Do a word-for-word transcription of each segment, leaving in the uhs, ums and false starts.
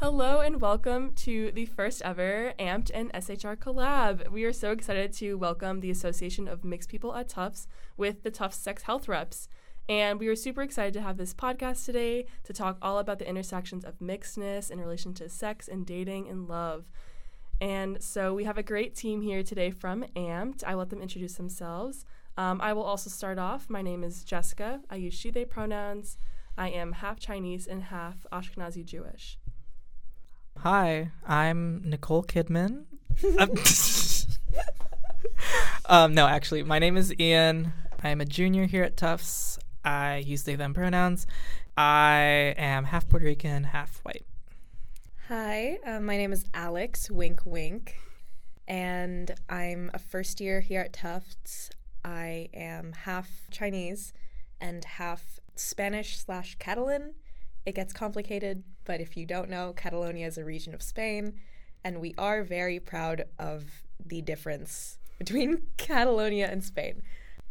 Hello and welcome to the first ever A M P T and S H R collab. We are so excited to welcome the Association of Mixed People at Tufts with the Tufts Sex Health Reps. And we are super excited to have this podcast today to talk all about the intersections of mixedness in relation to sex and dating and love. And so we have a great team here today from A M P T. I'll let them introduce themselves. Um, I will also start off. My name is Jessica. I use she, they pronouns. I am half Chinese and half Ashkenazi Jewish. Hi, I'm Nicole Kidman. um, no, actually, my name is Ian. I'm a junior here at Tufts. I use they, them pronouns. I am half Puerto Rican, half white. Hi, uh, my name is Alex, wink, wink. And I'm a first year here at Tufts. I am half Chinese and half Spanish slash Catalan. It gets complicated, but if you don't know, Catalonia is a region of Spain, and we are very proud of the difference between Catalonia and Spain.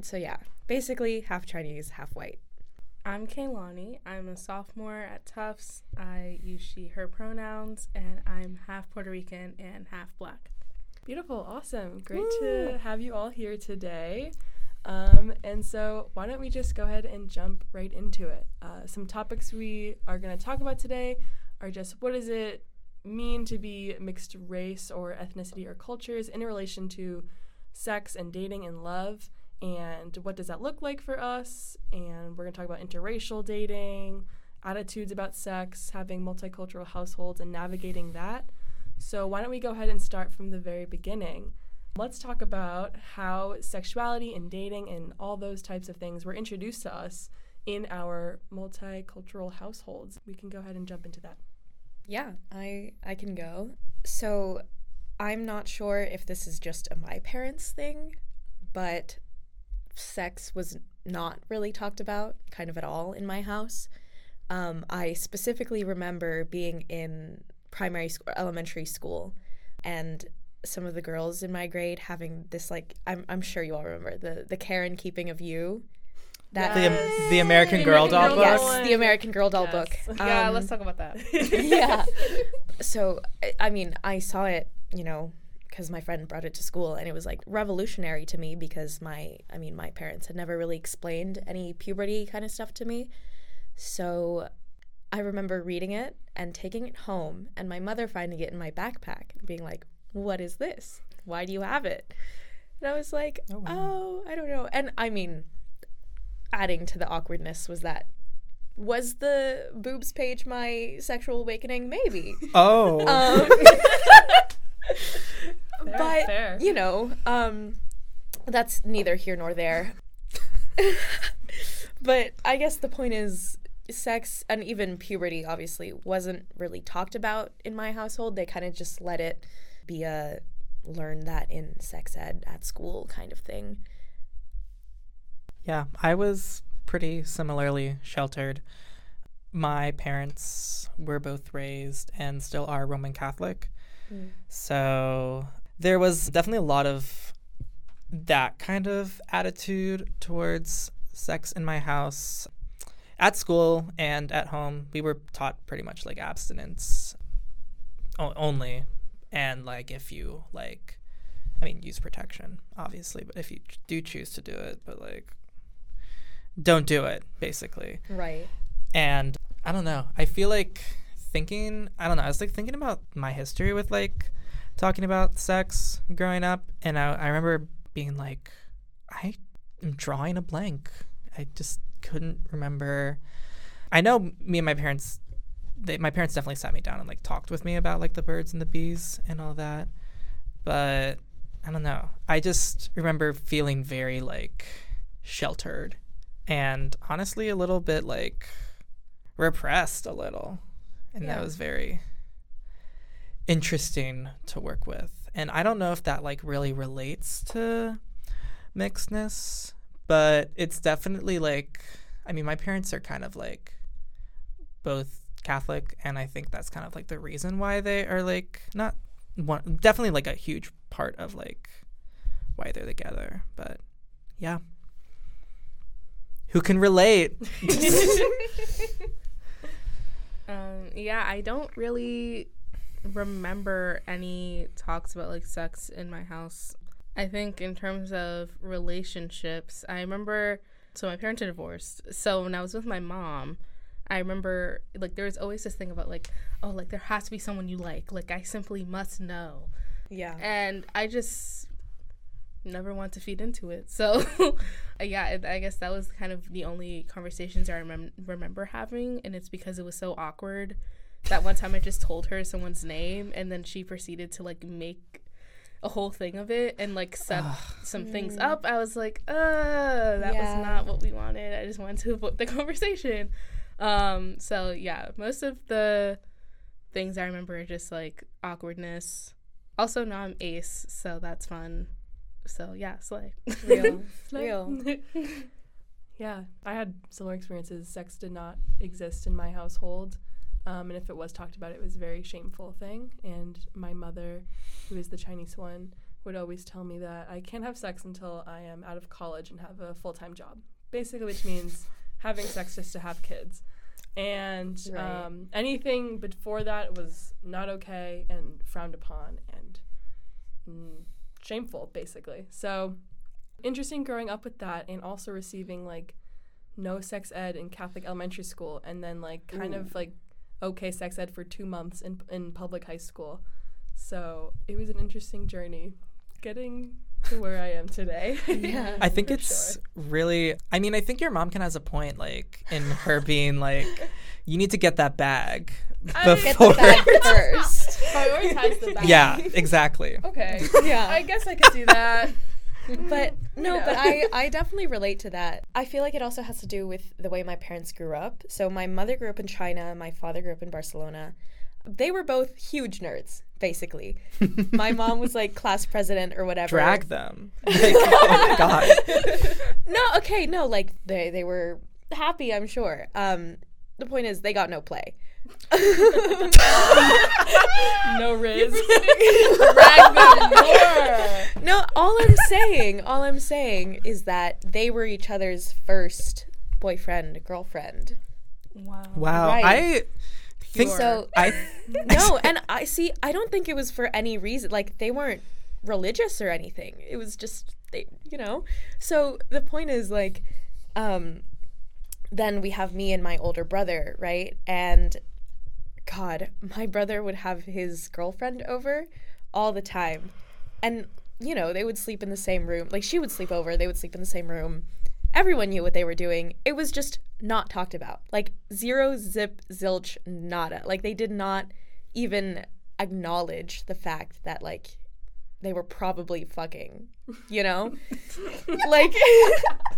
So yeah, basically half Chinese, half white. I'm Kaylani. I'm a sophomore at Tufts. I use she, her pronouns, and I'm half Puerto Rican and half black. Beautiful. Awesome. Great Woo. to have you all here today. Um, and so why don't we just go ahead and jump right into it. Uh, some topics we are going to talk about today are just what does it mean to be mixed race or ethnicity or cultures in relation to sex and dating and love, and what does that look like for us, and we're going to talk about interracial dating, attitudes about sex, having multicultural households and navigating that. So why don't we go ahead and start from the very beginning. Let's talk about how sexuality and dating and all those types of things were introduced to us in our multicultural households. We can go ahead and jump into that. Yeah, I I can go. So I'm not sure if this is just a my parents thing, but sex was not really talked about kind of at all in my house. Um, I specifically remember being in primary school, elementary school, and some of the girls in my grade having this, like, I'm I'm sure you all remember the the Karen Keeping of You, that yes. the, the American the Girl American doll girl book yes the American Girl doll yes. book yeah um, let's talk about that. yeah so I mean I saw it, you know, because my friend brought it to school, and it was like revolutionary to me because my I mean my parents had never really explained any puberty kind of stuff to me. So I remember reading it and taking it home and my mother finding it in my backpack and being like, what is this? Why do you have it? And I was like, oh, wow. oh, I don't know. And I mean, adding to the awkwardness was that, was the boobs page my sexual awakening? Maybe. Oh. Um, fair, but, fair. you know, um, that's neither here nor there. But I guess the point is, sex and even puberty obviously wasn't really talked about in my household. They kind of just let it be a learn that in sex ed at school kind of thing. Yeah, I was pretty similarly sheltered. My parents were both raised and still are Roman Catholic. Mm. So there was definitely a lot of that kind of attitude towards sex in my house. At school and at home, we were taught pretty much like abstinence o- only. And, like, if you, like, I mean, use protection, obviously, but if you ch- do choose to do it, but, like, don't do it, basically. Right. And I don't know. I feel like thinking, I don't know, I was, like, thinking about my history with, like, talking about sex growing up. And I, I remember being, like, I am drawing a blank. I just couldn't remember. I know me and my parents... They, my parents definitely sat me down and, like, talked with me about, like, the birds and the bees and all that. But I don't know. I just remember feeling very, like, sheltered and honestly a little bit, like, repressed a little. And yeah. That was very interesting to work with. And I don't know if that, like, really relates to mixedness, but it's definitely, like, I mean, my parents are kind of, like, both Catholic, and I think that's kind of like the reason why they are like not one, definitely like a huge part of like why they're together. But yeah, who can relate? Um, yeah, I don't really remember any talks about, like, sex in my house. I think in terms of relationships, I remember, so my parents are divorced. So when I was with my mom, I remember, like, there was always this thing about, like, oh, like, there has to be someone you like. Like, I simply must know. Yeah. And I just never want to feed into it. So, yeah, I guess that was kind of the only conversations I remem- remember having. And it's because it was so awkward. That one time I just told her someone's name, and then she proceeded to, like, make a whole thing of it and, like, set Ugh. some things up. I was like, uh, that yeah. was not what we wanted. I just wanted to avoid the conversation. Um, so, yeah, most of the things I remember are just, like, awkwardness. Also, now I'm ace, so that's fun. So, yeah, slay. Real. Real. Yeah, I had similar experiences. Sex did not exist in my household. Um, and if it was talked about, it was a very shameful thing. And my mother, who is the Chinese one, would always tell me that I can't have sex until I am out of college and have a full-time job, basically, which means having sex just to have kids. And right. um, anything before that was not okay and frowned upon and mm, shameful, basically. So interesting growing up with that, and also receiving, like, no sex ed in Catholic elementary school, and then, like, kind Ooh. of, like, okay sex ed for two months in in public high school. So it was an interesting journey getting to where I am today. Yeah, I think it's sure. really, I mean, I think your mom can has a point, like, in her being like, you need to get that bag I before. Get the bag first. Prioritize the bag. Yeah, exactly. Okay. Yeah. I guess I could do that. But no, but I, I definitely relate to that. I feel like it also has to do with the way my parents grew up. So my mother grew up in China. My father grew up in Barcelona. They were both huge nerds, basically. My mom was, like, class president or whatever. Drag them. Like, oh, my God. No, okay, no, like, they, they were happy, I'm sure. Um, the point is, they got no play. No riz. Drag them more. No, all I'm saying, all I'm saying is that they were each other's first boyfriend, girlfriend. Wow. Wow. Right. I... Think so I no, and I see. I don't think it was for any reason. Like, they weren't religious or anything. It was just they, you know. So the point is, like, um, then we have me and my older brother, right? And God, my brother would have his girlfriend over all the time, and you know they would sleep in the same room. Like, she would sleep over, they would sleep in the same room. Everyone knew what they were doing. It was just not talked about. Like, zero, zip, zilch, nada. Like, they did not even acknowledge the fact that, like, they were probably fucking, you know? Like,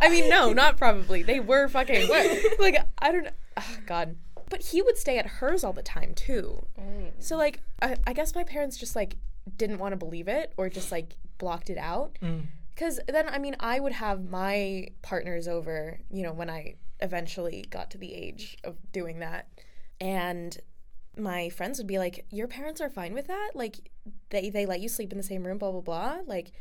I mean, no, not probably. They were fucking. Like, I don't know. Oh, God. But he would stay at hers all the time, too. Mm. So, like, I, I guess my parents just, like, didn't want to believe it or just, like, blocked it out. Mm. Because then, I mean, I would have my partners over, you know, when I eventually got to the age of doing that. And my friends would be like, your parents are fine with that? Like, they, they let you sleep in the same room, blah, blah, blah. Like,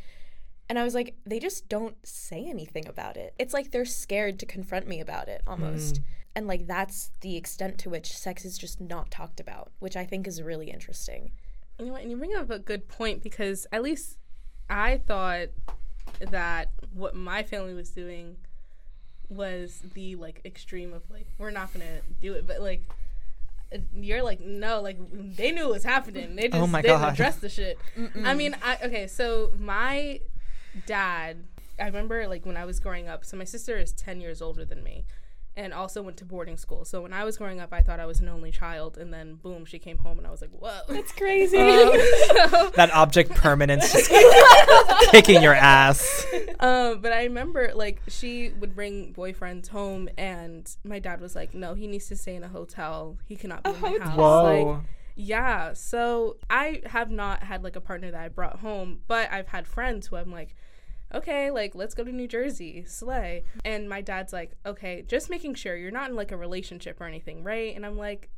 and I was like, they just don't say anything about it. It's like they're scared to confront me about it almost. Mm. And, like, that's the extent to which sex is just not talked about, which I think is really interesting. You know what? And you bring up a good point, because at least I thought that what my family was doing was the, like, extreme of, like, we're not gonna do it, but, like, you're like, no, like, they knew what was happening. They just oh my didn't God. address the shit. Mm-mm. I mean, I okay, so my dad, I remember, like, when I was growing up, so my sister is ten years older than me and also went to boarding school. So when I was growing up, I thought I was an only child, and then, boom, she came home, and I was like, whoa. That's crazy. Um, so that object permanence just kicking your ass. Um, but I remember, like, she would bring boyfriends home, and my dad was like, no, he needs to stay in a hotel. He cannot be a in my house. Whoa. Like, yeah, so I have not had, like, a partner that I brought home, but I've had friends who I'm like, okay, like, let's go to New Jersey, slay. And my dad's like, okay, just making sure you're not in, like, a relationship or anything, right? And I'm like,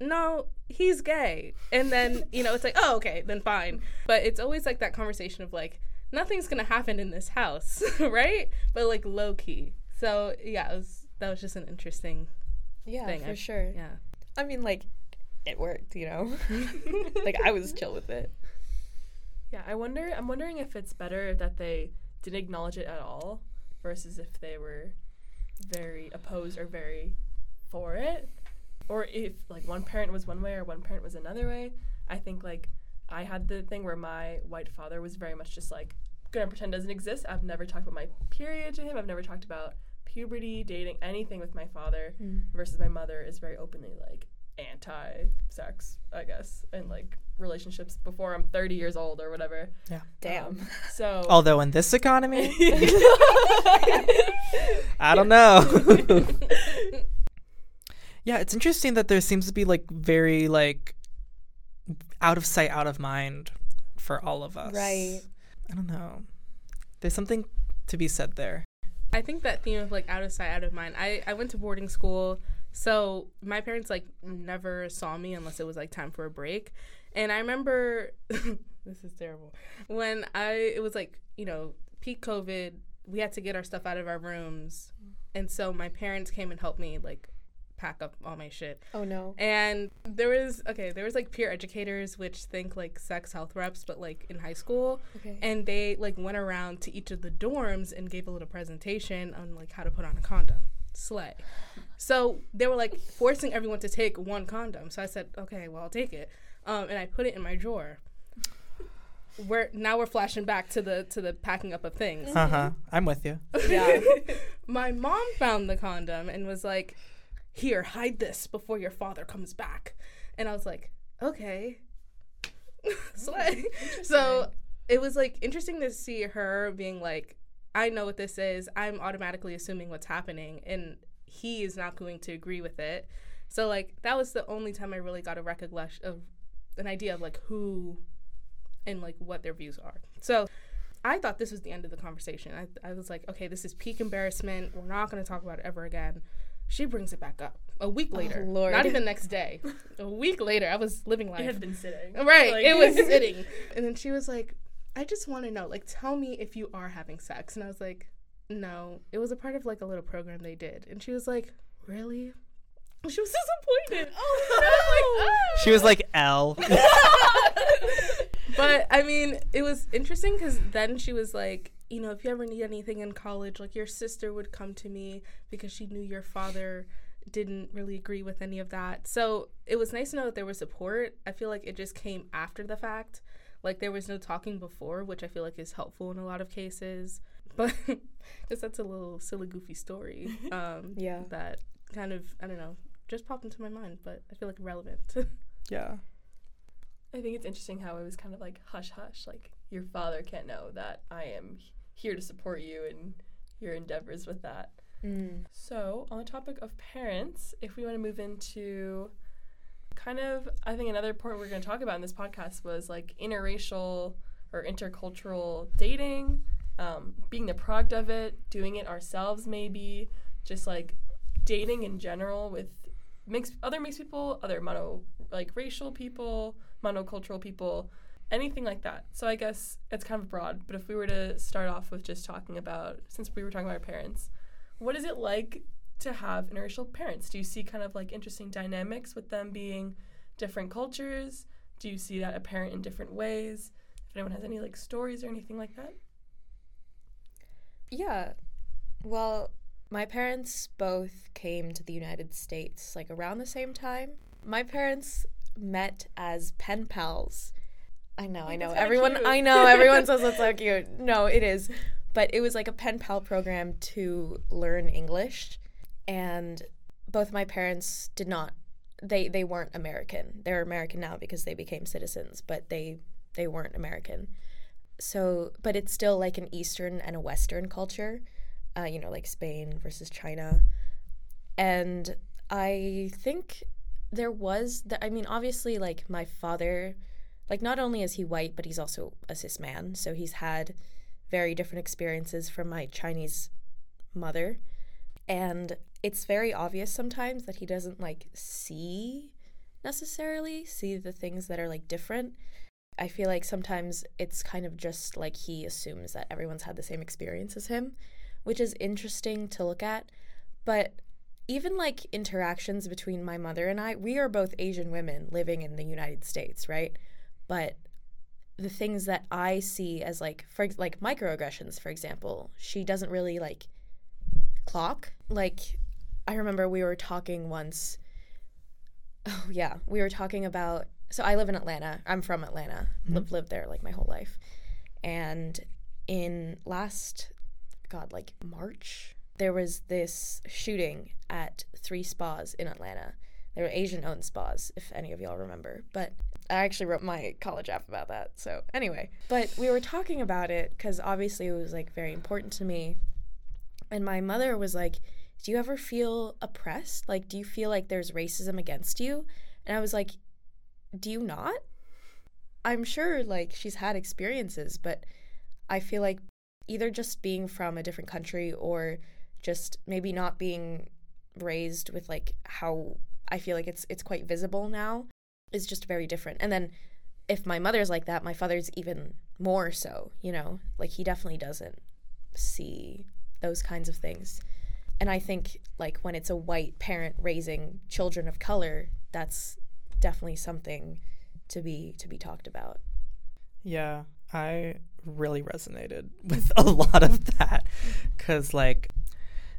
no, he's gay. And then, you know, it's like, oh, okay, then fine. But it's always, like, that conversation of, like, nothing's gonna happen in this house, right? But, like, low-key. So, yeah, it was, that was just an interesting yeah, thing. Yeah, for I, sure. Yeah. I mean, like, it worked, you know? Like, I was chill with it. Yeah, I wonder, I'm wondering if it's better that they didn't acknowledge it at all versus if they were very opposed or very for it. Or if, like, one parent was one way or one parent was another way. I think, like, I had the thing where my white father was very much just, like, gonna pretend doesn't exist. I've never talked about my period to him. I've never talked about puberty, dating, anything with my father, mm. versus my mother is very openly, like, anti-sex, I guess, and, like, relationships before I'm thirty years old or whatever. Yeah. Damn. Um, so. Although in this economy. I don't know. Yeah, it's interesting that there seems to be, like, very, like, out of sight, out of mind for all of us. Right. I don't know. There's something to be said there. I think that theme of, like, out of sight, out of mind. I, I went to boarding school, so my parents, like, never saw me unless it was, like, time for a break. And I remember, this is terrible, when I, it was, like, you know, peak COVID, we had to get our stuff out of our rooms. And so my parents came and helped me, like, pack up all my shit. Oh no. And there was okay there was like peer educators, which think like sex health reps, but like in high school. Okay. And they like went around to each of the dorms and gave a little presentation on like how to put on a condom. Slay. So they were like forcing everyone to take one condom. So I said, okay, well, I'll take it, um and I put it in my drawer. We're now we're flashing back to the to the packing up of things. Uh-huh. I'm with you. Yeah. My mom found the condom and was like, here, hide this before your father comes back. And I was like, okay. So, like, so it was, like, interesting to see her being like, I know what this is. I'm automatically assuming what's happening, and he is not going to agree with it. So, like, that was the only time I really got a recollection of an idea of, like, who and, like, what their views are. So I thought this was the end of the conversation. I, I was like, okay, this is peak embarrassment. We're not going to talk about it ever again. She brings it back up a week later. Oh, Lord. Not even the next day. A week later, I was living life. It had been sitting. Right. Like. It was sitting. And then she was like, I just want to know, like, tell me if you are having sex. And I was like, no. It was a part of, like, a little program they did. And she was like, really? And she was disappointed. Oh, no. Like, oh. She was like, L. But, I mean, it was interesting because then she was like, you know, if you ever need anything in college, like, your sister would come to me because she knew your father didn't really agree with any of that. So it was nice to know that there was support. I feel like it just came after the fact. Like, there was no talking before, which I feel like is helpful in a lot of cases. But because that's a little silly, goofy story. Um, yeah. That kind of, I don't know, just popped into my mind, but I feel like relevant. Yeah. I think it's interesting how it was kind of like hush-hush, like, your father can't know that I am here to support you in your endeavors with that. Mm. So, on the topic of parents, if we want to move into kind of, I think another point we're going to talk about in this podcast was like interracial or intercultural dating, um, being the product of it, doing it ourselves maybe, just like dating in general with mixed, other mixed people, other mono, like racial people, monocultural people, anything like that. So I guess it's kind of broad, but if we were to start off with just talking about, since we were talking about our parents, what is it like to have interracial parents? Do you see kind of like interesting dynamics with them being different cultures? Do you see that a parent in different ways? If anyone has any like stories or anything like that? Yeah. Well, my parents both came to the United States like around the same time. My parents met as pen pals. I know, I know. Everyone, cute. I know. Everyone says that's so cute. No, it is. But it was like a pen pal program to learn English. And both my parents did not, they, they weren't American. They're American now because they became citizens, but they, they weren't American. So, but it's still like an Eastern and a Western culture, uh, you know, like Spain versus China. And I think there was, the, I mean, obviously, like, my father, like, not only is he white, but he's also a cis man, so he's had very different experiences from my Chinese mother, and it's very obvious sometimes that he doesn't, like, see, necessarily, see the things that are, like, different. I feel like sometimes it's kind of just, like, he assumes that everyone's had the same experience as him, which is interesting to look at, but even like interactions between my mother and I, we are both Asian women living in the United States, right? But the things that I see as like, for like microaggressions, for example, she doesn't really like clock. Like, I remember we were talking once. Oh yeah, we were talking about. So I live in Atlanta. I'm from Atlanta. Mm-hmm. Lived lived there like my whole life, and in last, God, like March, there was this shooting at three spas in Atlanta. They were Asian-owned spas, if any of y'all remember. But I actually wrote my college app about that. So anyway, but we were talking about it because obviously it was like very important to me. And my mother was like, do you ever feel oppressed? Like, do you feel like there's racism against you? And I was like, do you not? I'm sure, like, she's had experiences, but I feel like either just being from a different country or just maybe not being raised with, like, how I feel like it's it's quite visible now is just very different. And then if my mother's like that, my father's even more so, you know? Like, he definitely doesn't see those kinds of things. And I think, like, when it's a white parent raising children of color, that's definitely something to be to be talked about. Yeah, I really resonated with a lot of that because, like,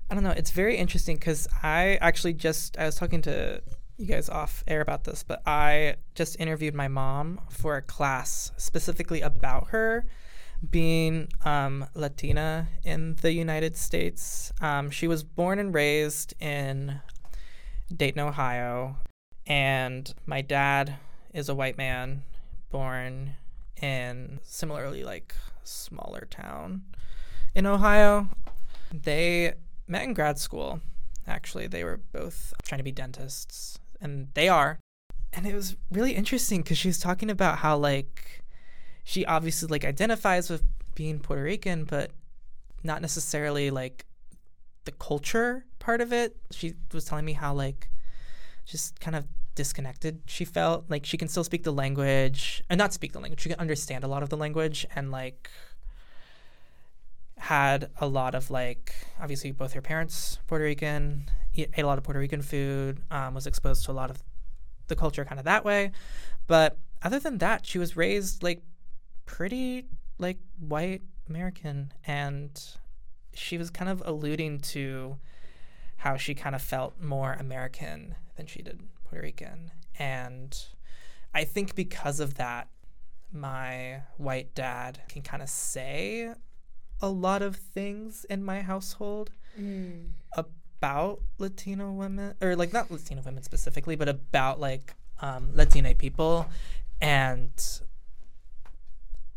I don't know, it's very interesting because I actually just, I was talking to you guys off air about this, but I just interviewed my mom for a class specifically about her being um, Latina in the United States. Um, she was born and raised in Dayton, Ohio, and my dad is a white man born in similarly like smaller town in Ohio. They met in grad school, actually. They were both trying to be dentists, and they are. And it was really interesting because she was talking about how, like, she obviously, like, identifies with being Puerto Rican, but not necessarily, like, the culture part of it. She was telling me how, like, just kind of disconnected she felt. Like, she can still speak the language, and not speak the language, she can understand a lot of the language, and, like, had a lot of, like, obviously both her parents Puerto Rican, ate a lot of Puerto Rican food, um, was exposed to a lot of the culture kind of that way. But other than that, she was raised, like, pretty like white American, and she was kind of alluding to how she kind of felt more American than she did Puerto Rican. And I think because of that, my white dad can kind of say a lot of things in my household mm. about Latino women, or like not Latino women specifically, but about like um, Latina people, and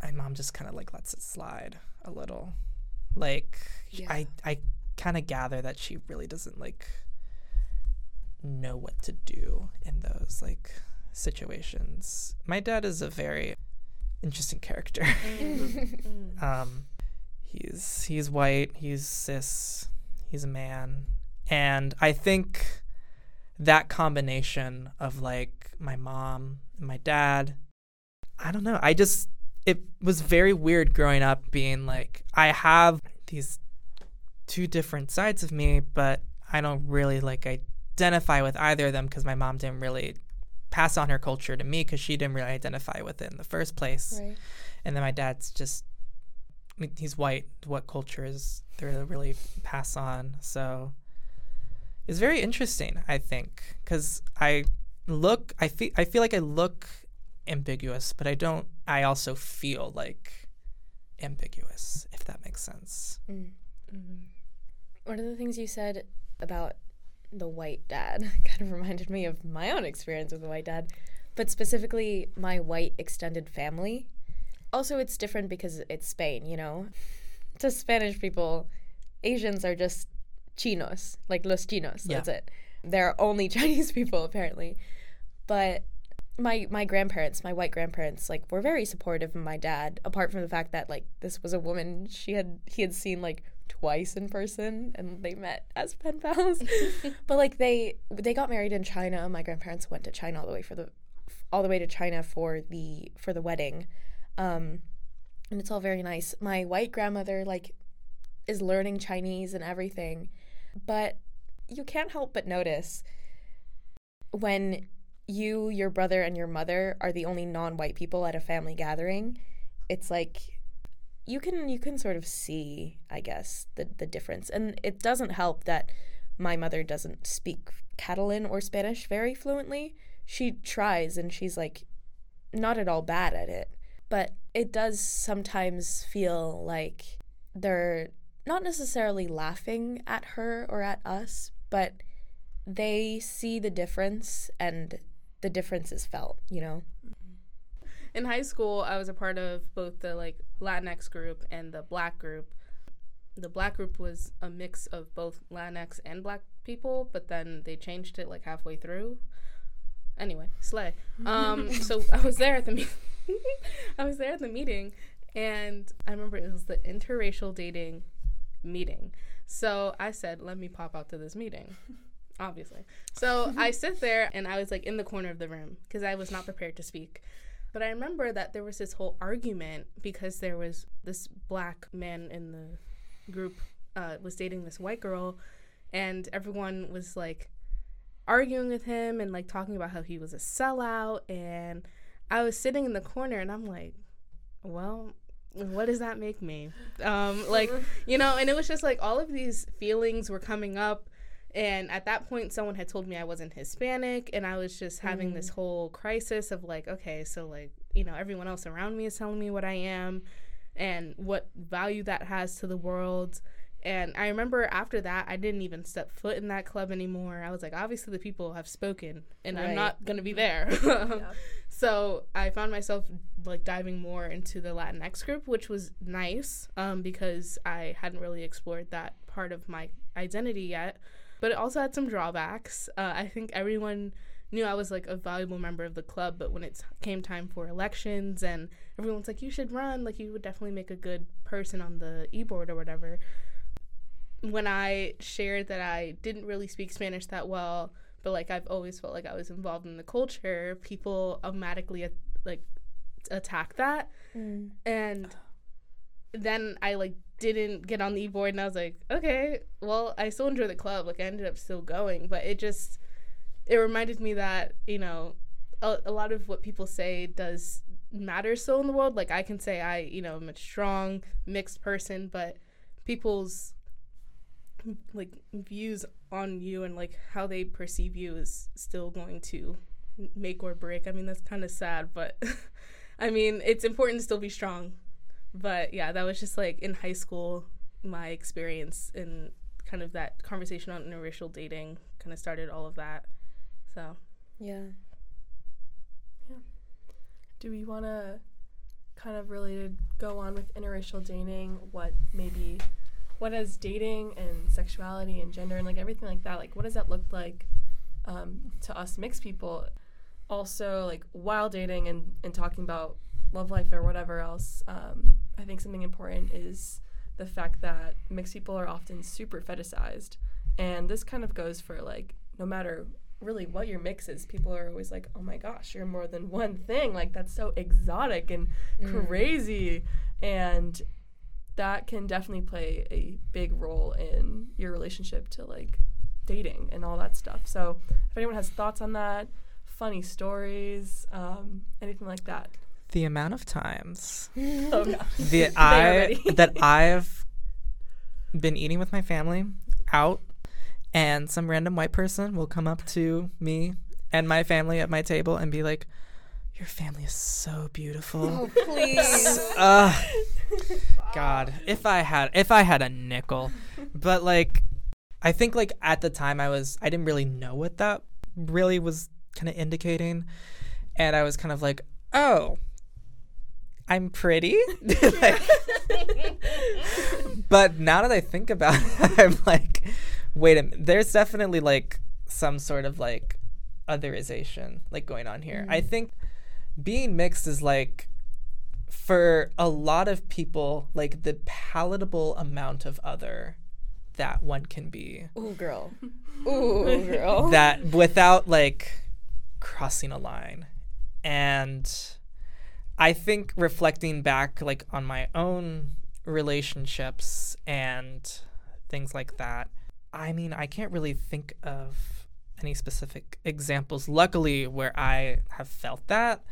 my mom just kind of like lets it slide a little. Like, yeah. I, I kind of gather that she really doesn't like know what to do in those like situations. My dad is a very interesting character. Mm. um, he's he's white, he's cis, he's a man. And I think that combination of like my mom and my dad, I don't know, I just... it was very weird growing up being like, I have these two different sides of me, but I don't really like identify with either of them because my mom didn't really pass on her culture to me because she didn't really identify with it in the first place. Right. And then my dad's just, I mean, he's white. What culture is there to really pass on? So it's very interesting, I think, because I look, I feel, I feel like I look ambiguous, but I don't, I also feel like ambiguous, if that makes sense. Mm. Mm-hmm. One of the things you said about the white dad kind of reminded me of my own experience with the white dad, but specifically my white extended family. Also, it's different because it's Spain, you know? To Spanish people, Asians are just chinos, like los chinos, yeah. That's it. They're only Chinese people, apparently. But My my grandparents, my white grandparents, like, were very supportive of my dad, apart from the fact that, like, this was a woman she had he had seen, like, twice in person, and they met as pen pals. But, like, they they got married in China. My grandparents went to China all the way for the all the way to China for the for the wedding. Um, and it's all very nice. My white grandmother, like, is learning Chinese and everything. But you can't help but notice when you, your brother, and your mother are the only non-white people at a family gathering, it's like you can you can sort of see, I guess, the, the difference. And it doesn't help that my mother doesn't speak Catalan or Spanish very fluently. She tries, and she's, like, not at all bad at it. But it does sometimes feel like they're not necessarily laughing at her or at us, but they see the difference, and the difference is felt, you know? In high school, I was a part of both the, like, Latinx group and the Black group. The Black group was a mix of both Latinx and Black people, but then they changed it, like, halfway through. Anyway, slay. Um, so I was there at the meeting. I was there at the meeting, and I remember it was the interracial dating meeting. So I said, let me pop out to this meeting, obviously. So I sit there, and I was, like, in the corner of the room because I was not prepared to speak. But I remember that there was this whole argument because there was this Black man in the group uh, was dating this white girl, and everyone was, like, arguing with him and, like, talking about how he was a sellout. And I was sitting in the corner, and I'm like, well, what does that make me? Um, like, you know, and it was just, like, all of these feelings were coming up. And at that point, someone had told me I wasn't Hispanic, and I was just having mm. this whole crisis of, like, okay, so, like, you know, everyone else around me is telling me what I am and what value that has to the world. And I remember after that, I didn't even step foot in that club anymore. I was like, obviously the people have spoken, and right. I'm not going to be there. yeah. So I found myself, like, diving more into the Latinx group, which was nice um, because I hadn't really explored that part of my identity yet. But it also had some drawbacks. Uh, I think everyone knew I was, like, a valuable member of the club, but when it came time for elections and everyone's like, you should run, like, you would definitely make a good person on the e-board or whatever. When I shared that I didn't really speak Spanish that well, but, like, I've always felt like I was involved in the culture, people automatically, like, attacked that. Mm. And then I, like, didn't get on the e-board, and I was like, okay, well, I still enjoy the club. Like, I ended up still going, but it just, it reminded me that, you know, a, a lot of what people say does matter still in the world. Like, I can say I, you know, I'm a strong, mixed person, but people's, like, views on you and, like, how they perceive you is still going to make or break. I mean, that's kind of sad, but I mean, it's important to still be strong. But yeah, that was just, like, in high school, my experience in kind of that conversation on interracial dating kind of started all of that. So yeah. Yeah. Do we want to kind of related go on with interracial dating? What maybe, what does dating and sexuality and gender and, like, everything like that, like, what does that look like um, to us mixed people? Also, like, while dating and, and talking about love life or whatever else, um, I think something important is the fact that mixed people are often super fetishized. And this kind of goes for, like, no matter really what your mix is, people are always like, oh my gosh, you're more than one thing. Like, that's so exotic and mm. crazy. And that can definitely play a big role in your relationship to, like, dating and all that stuff. So if anyone has thoughts on that, funny stories, um, anything like that. The amount of times oh, God. The, I, that I've been eating with my family out, and some random white person will come up to me and my family at my table and be like, your family is so beautiful. Oh, please. uh, God, if I had if I had a nickel. But, like, I think, like, at the time I was, I didn't really know what that really was kind of indicating. And I was kind of like, oh, I'm pretty. Like, but now that I think about it, I'm like, wait a minute. There's definitely, like, some sort of, like, otherization, like, going on here. Mm-hmm. I think being mixed is, like, for a lot of people, like, the palatable amount of other that one can be. Ooh, girl. Ooh, girl. That without, like, crossing a line. And I think reflecting back, like, on my own relationships and things like that, I mean, I can't really think of any specific examples, luckily, where I have felt that.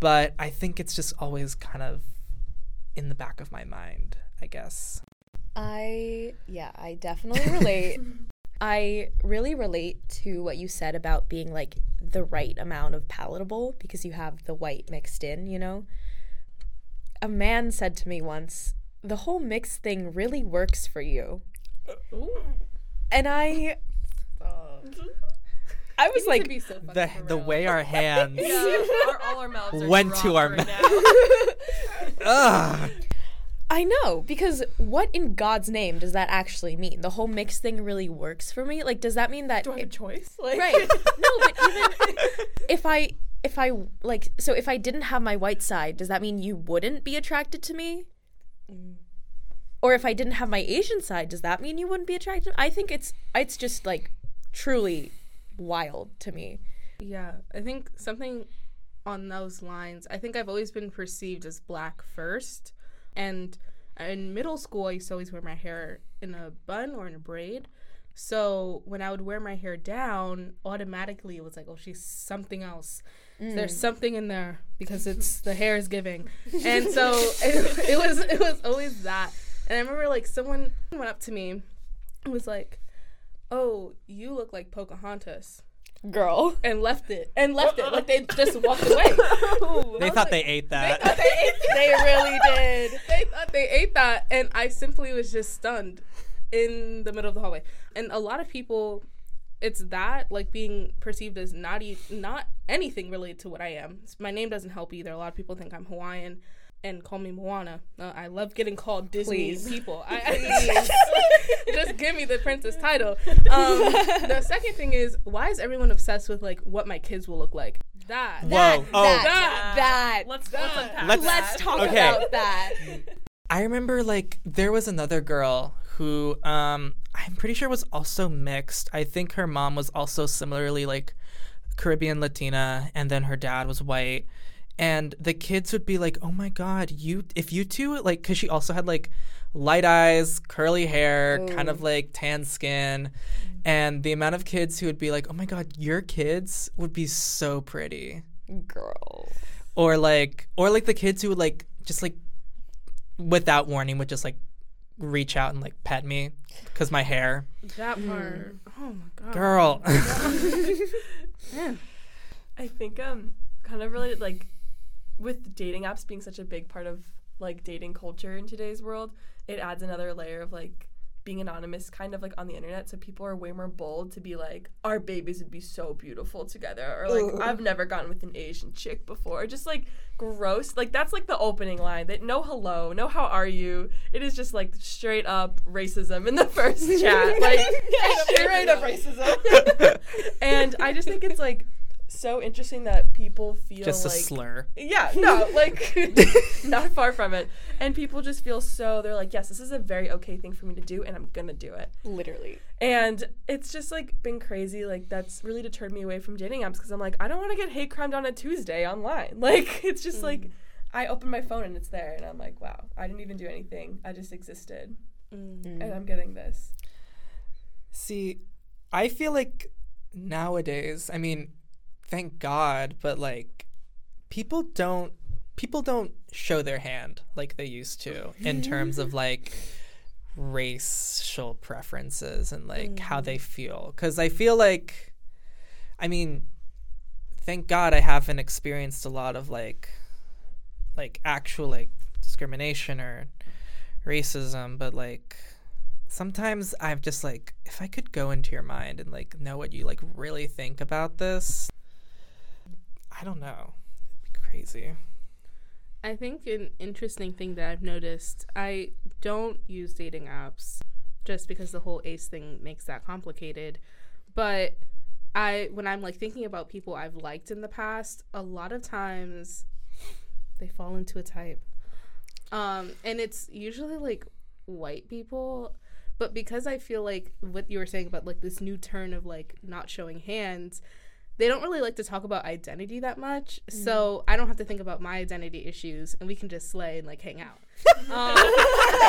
But I think it's just always kind of in the back of my mind, I guess. I, yeah, I definitely relate. I really relate to what you said about being, like, the right amount of palatable because you have the white mixed in, you know? A man said to me once, the whole mix thing really works for you. Ooh. And I... Oh. I was like, so the the way our hands yeah, our, all our mouths are went to our mouth. Ugh. I know, because what in God's name does that actually mean? The whole mix thing really works for me? Like, does that mean that... Do I have it, a choice? Like- right. No, but even if I, if I, like, so if I didn't have my white side, does that mean you wouldn't be attracted to me? Mm. Or if I didn't have my Asian side, does that mean you wouldn't be attracted? I think it's it's just, like, truly... wild to me. Yeah, I think something on those lines. I think I've always been perceived as black first, and in middle school I used to always wear my hair in a bun or in a braid, so when I would wear my hair down, automatically it was like, oh, she's something else. Mm. So there's something in there because it's the hair is giving. And so it, it was it was always that. And I remember, like, someone went up to me and was like, oh, you look like Pocahontas. Girl. And left it. And left it. Like, they just walked away. Ooh, they thought, like, they ate that. They thought they ate that. They really did. They thought they ate that. And I simply was just stunned in the middle of the hallway. And a lot of people, it's that, like, being perceived as not, e- not anything related to what I am. My name doesn't help either. A lot of people think I'm Hawaiian and call me Moana. Uh, I love getting called Disney Please. people. I, I, just give me the princess title. Um, the second thing is, why is everyone obsessed with, like, what my kids will look like? That. Whoa. That. Oh. That. That. Let's, that. Let's unpack let's, that. Let's talk okay. about that. I remember, like, there was another girl who um, I'm pretty sure was also mixed. I think her mom was also similarly, like, Caribbean Latina, and then her dad was white. And the kids would be like, oh, my God, you if you two, like, because she also had, like, light eyes, curly hair, oh. kind of, like, tan skin. Mm-hmm. And the amount of kids who would be like, oh, my God, your kids would be so pretty. Girl. Or, like, or, like, the kids who would, like, just, like, without warning would just, like, reach out and, like, pet me because my hair. That part. Mm. Oh, my God. Girl. Yeah. I think um kind of related, like, with dating apps being such a big part of, like, dating culture in today's world, it adds another layer of, like, being anonymous kind of, like, on the internet. So people are way more bold to be like, our babies would be so beautiful together, or like, ooh, I've never gotten with an Asian chick before, or just, like, gross, like, that's, like, the opening line. That no hello, no how are you. It is just, like, straight up racism in the first chat. Like, straight up racism. And I just think it's, like, so interesting that people feel just like... Just a slur. Yeah, no, like, not far from it. And people just feel so... They're like, yes, this is a very okay thing for me to do, and I'm gonna do it. Literally. And it's just, like, been crazy. Like, that's really deterred me away from dating apps, because I'm like, I don't want to get hate crimed on a Tuesday online. Like, it's just, mm. like, I open my phone, and it's there, and I'm like, wow, I didn't even do anything. I just existed. Mm. And I'm getting this. See, I feel like nowadays, I mean... Thank God, but, like, people don't people don't show their hand like they used to in terms of, like, racial preferences and, like, mm. how they feel. Because I feel like, I mean, thank God I haven't experienced a lot of, like, like actual, like, discrimination or racism, but, like, sometimes I'm just like, if I could go into your mind and, like, know what you, like, really think about this. I don't know. It'd be crazy. I think an interesting thing that I've noticed, I don't use dating apps just because the whole ace thing makes that complicated. But I, when I'm, like, thinking about people I've liked in the past, a lot of times they fall into a type. Um, and it's usually, like, white people. But because I feel like what you were saying about, like, this new turn of, like, not showing hands, they don't really like to talk about identity that much, mm. so I don't have to think about my identity issues, and we can just slay and, like, hang out. um, so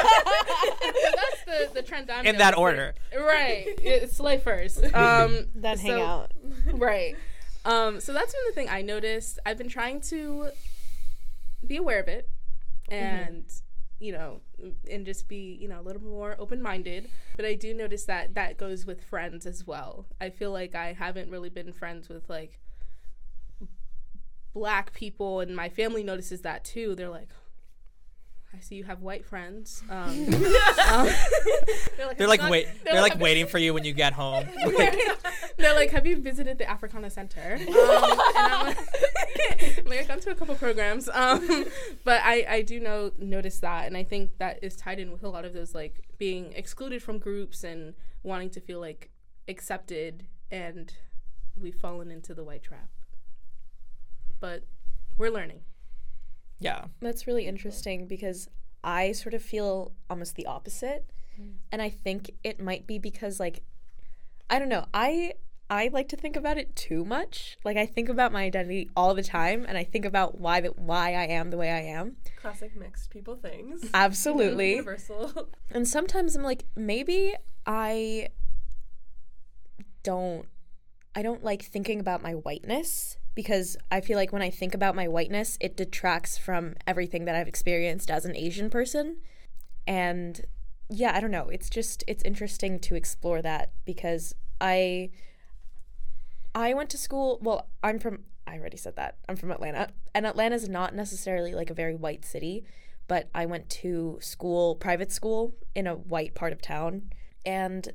that's the, the trend I'm in that order. Right. It, slay first. Um, then so, hang out. Right. Um, so that's been the thing I noticed. I've been trying to be aware of it and, mm-hmm. you know, and just be, you know, a little more open-minded. But I do notice that that goes with friends as well. I feel like I haven't really been friends with, like, black people, and my family notices that too. They're like, I see you have white friends. Um, um, they're like, they're like, not, wait, they're they're like waiting for you when you get home. They're like, have you visited the Africana Center? Um, and I'm like, like, I've gone to a couple programs. Um, but I, I do know notice that. And I think that is tied in with a lot of those, like, being excluded from groups and wanting to feel, like, accepted. And we've fallen into the white trap. But we're learning. Yeah. That's really interesting because I sort of feel almost the opposite. Mm. And I think it might be because, like, I don't know. I I like to think about it too much. Like, I think about my identity all the time, and I think about why the, why I am the way I am. Classic mixed people things. Absolutely. Universal. And sometimes I'm like, maybe I don't I don't like thinking about my whiteness, because I feel like when I think about my whiteness, it detracts from everything that I've experienced as an Asian person. And yeah, I don't know. It's just, it's interesting to explore that because I, I went to school, well, I'm from, I already said that. I'm from Atlanta. And Atlanta's not necessarily like a very white city, but I went to school, private school in a white part of town. And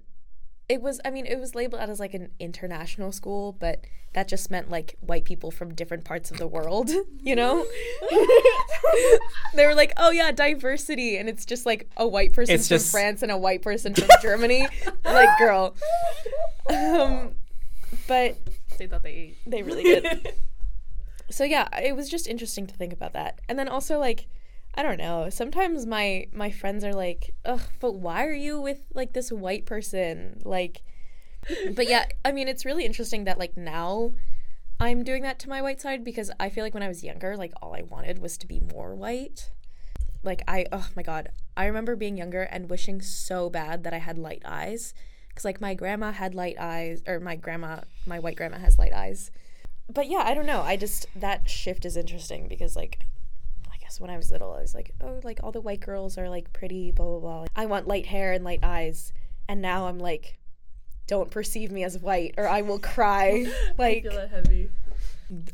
it was, I mean, it was labeled as like an international school, but that just meant like white people from different parts of the world, you know? They were like, oh yeah, diversity. And it's just like a white person it's from just... France and a white person from Germany. Like, girl. Um, but they thought they ate. They really did. So yeah, it was just interesting to think about that. And then also like, I don't know. Sometimes my, my friends are like, ugh, but why are you with, like, this white person? Like, but yeah, I mean, it's really interesting that, like, now I'm doing that to my white side because I feel like when I was younger, like, all I wanted was to be more white. Like, I, oh, my God. I remember being younger and wishing so bad that I had light eyes because, like, my grandma had light eyes or my grandma, my white grandma has light eyes. But yeah, I don't know. I just, that shift is interesting because, like, when I was little, I was like, oh, like, all the white girls are, like, pretty, blah, blah, blah. I want light hair and light eyes. And now I'm like, don't perceive me as white or I will cry. Like, I feel that heavy.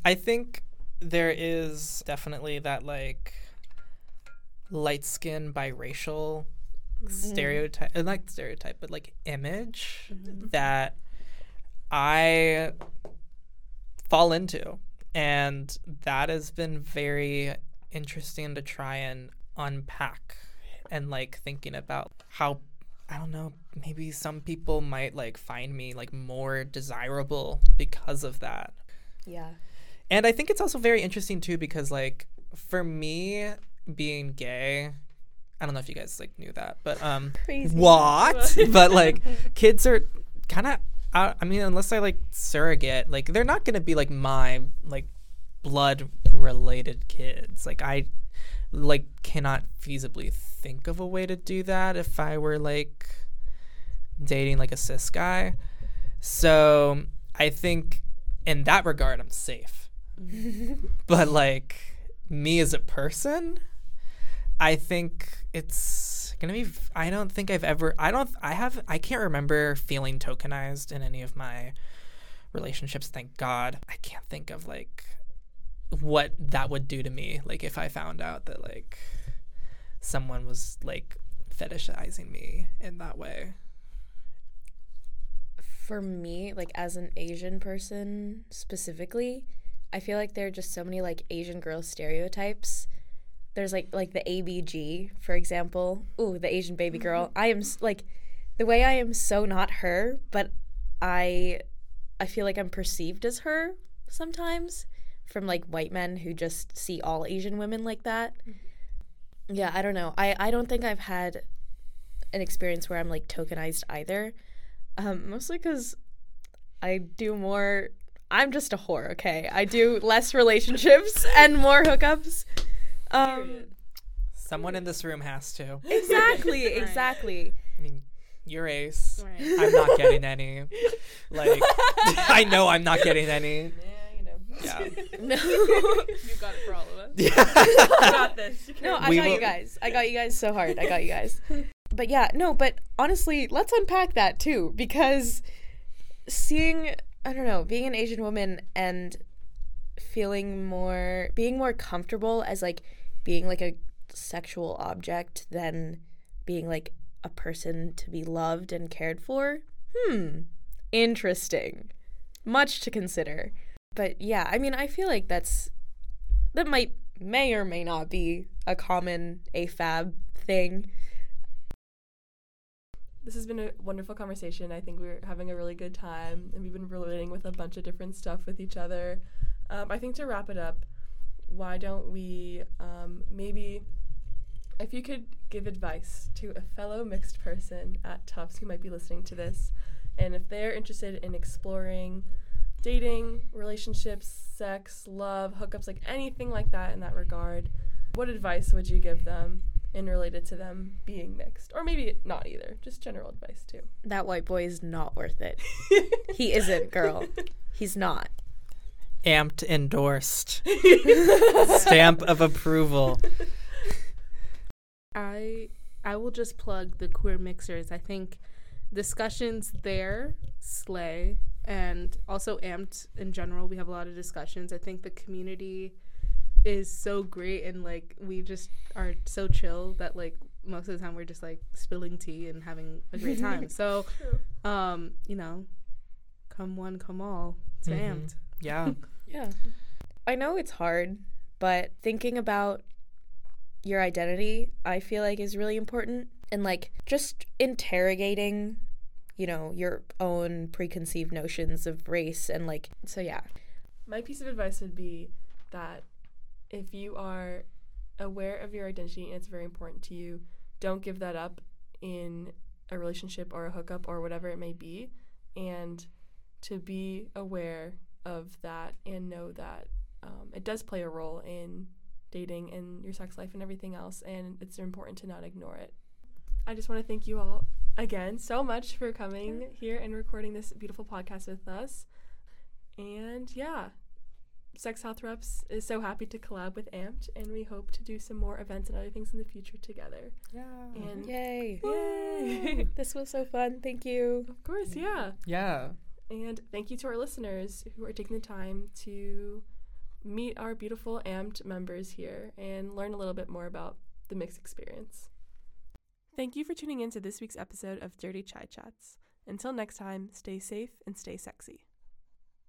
I think there is definitely that, like, light skin biracial mm. stereotype, uh, not stereotype, but, like, image mm-hmm. that I fall into. And that has been very interesting to try and unpack and, like, thinking about how, I don't know, maybe some people might, like, find me, like, more desirable because of that. Yeah. And I think it's also very interesting too because, like, for me being gay, I don't know if you guys, like, knew that, but um Crazy. What but, like, kids are kind of uh, I mean, unless I, like, surrogate, like, they're not gonna be like my, like, blood related kids. Like, I, like, cannot feasibly think of a way to do that if I were, like, dating, like, a cis guy. So I think in that regard I'm safe. But, like, me as a person, I think it's gonna be I don't think I've ever I don't I have I can't remember feeling tokenized in any of my relationships, thank God. I can't think of, like, what that would do to me, like, if I found out that, like, someone was, like, fetishizing me in that way. For me, like, as an Asian person specifically, I feel like there are just so many, like, Asian girl stereotypes. There's, like, like the A B G, for example. Ooh, the Asian baby girl. Mm-hmm. I am, like, the way I am so not her, but I, I feel like I'm perceived as her sometimes, from, like, white men who just see all Asian women like that. Mm-hmm. Yeah, I don't know. I, I don't think I've had an experience where I'm, like, tokenized either, um, mostly because I do more I'm just a whore, okay? I do less relationships and more hookups. Um, Someone in this room has to. Exactly, right. exactly. I mean, you're ace. Right. I'm not getting any. Like, I know I'm not getting any. Yeah. No. You got it for all of us. Yeah. You got this. No, I we got will... you guys. I got you guys so hard. I got you guys. But yeah, no, but honestly, let's unpack that too, because seeing, I don't know, being an Asian woman and feeling more, being more comfortable as like being like a sexual object than being like a person to be loved and cared for. Hmm. Interesting. Much to consider. But yeah, I mean, I feel like that's, that might, may or may not be a common A F A B thing. This has been a wonderful conversation. I think we're having a really good time, and we've been relating with a bunch of different stuff with each other. Um, I think to wrap it up, why don't we um, maybe, if you could give advice to a fellow mixed person at Tufts who might be listening to this, and if they're interested in exploring dating, relationships, sex, love, hookups, like anything like that in that regard, what advice would you give them in related to them being mixed? Or maybe not either, just general advice too. That white boy is not worth it. He isn't, girl. He's not. Amped endorsed. Stamp of approval. I I will just plug the Queer Mixers. I think discussions there slay. And also Amped in general, we have a lot of discussions. I think the community is so great, and like we just are so chill that like most of the time we're just like spilling tea and having a great time. So, um, you know, come one, come all to mm-hmm. Amped. Yeah. Yeah. I know it's hard, but thinking about your identity, I feel like is really important, and like just interrogating, you know, your own preconceived notions of race and like, so yeah. My piece of advice would be that if you are aware of your identity and it's very important to you, don't give that up in a relationship or a hookup or whatever it may be, and to be aware of that and know that um, it does play a role in dating and your sex life and everything else, and it's important to not ignore it. I just want to thank you all again so much for coming here and recording this beautiful podcast with us. And yeah, Sex Health Reps is so happy to collab with Amped, and we hope to do some more events and other things in the future together. Yeah. And yay. Yay. This was so fun. Thank you. Of course, yeah. Yeah. And thank you to our listeners who are taking the time to meet our beautiful Amped members here and learn a little bit more about the mixed experience. Thank you for tuning in to this week's episode of Dirty Chai Chats. Until next time, stay safe and stay sexy.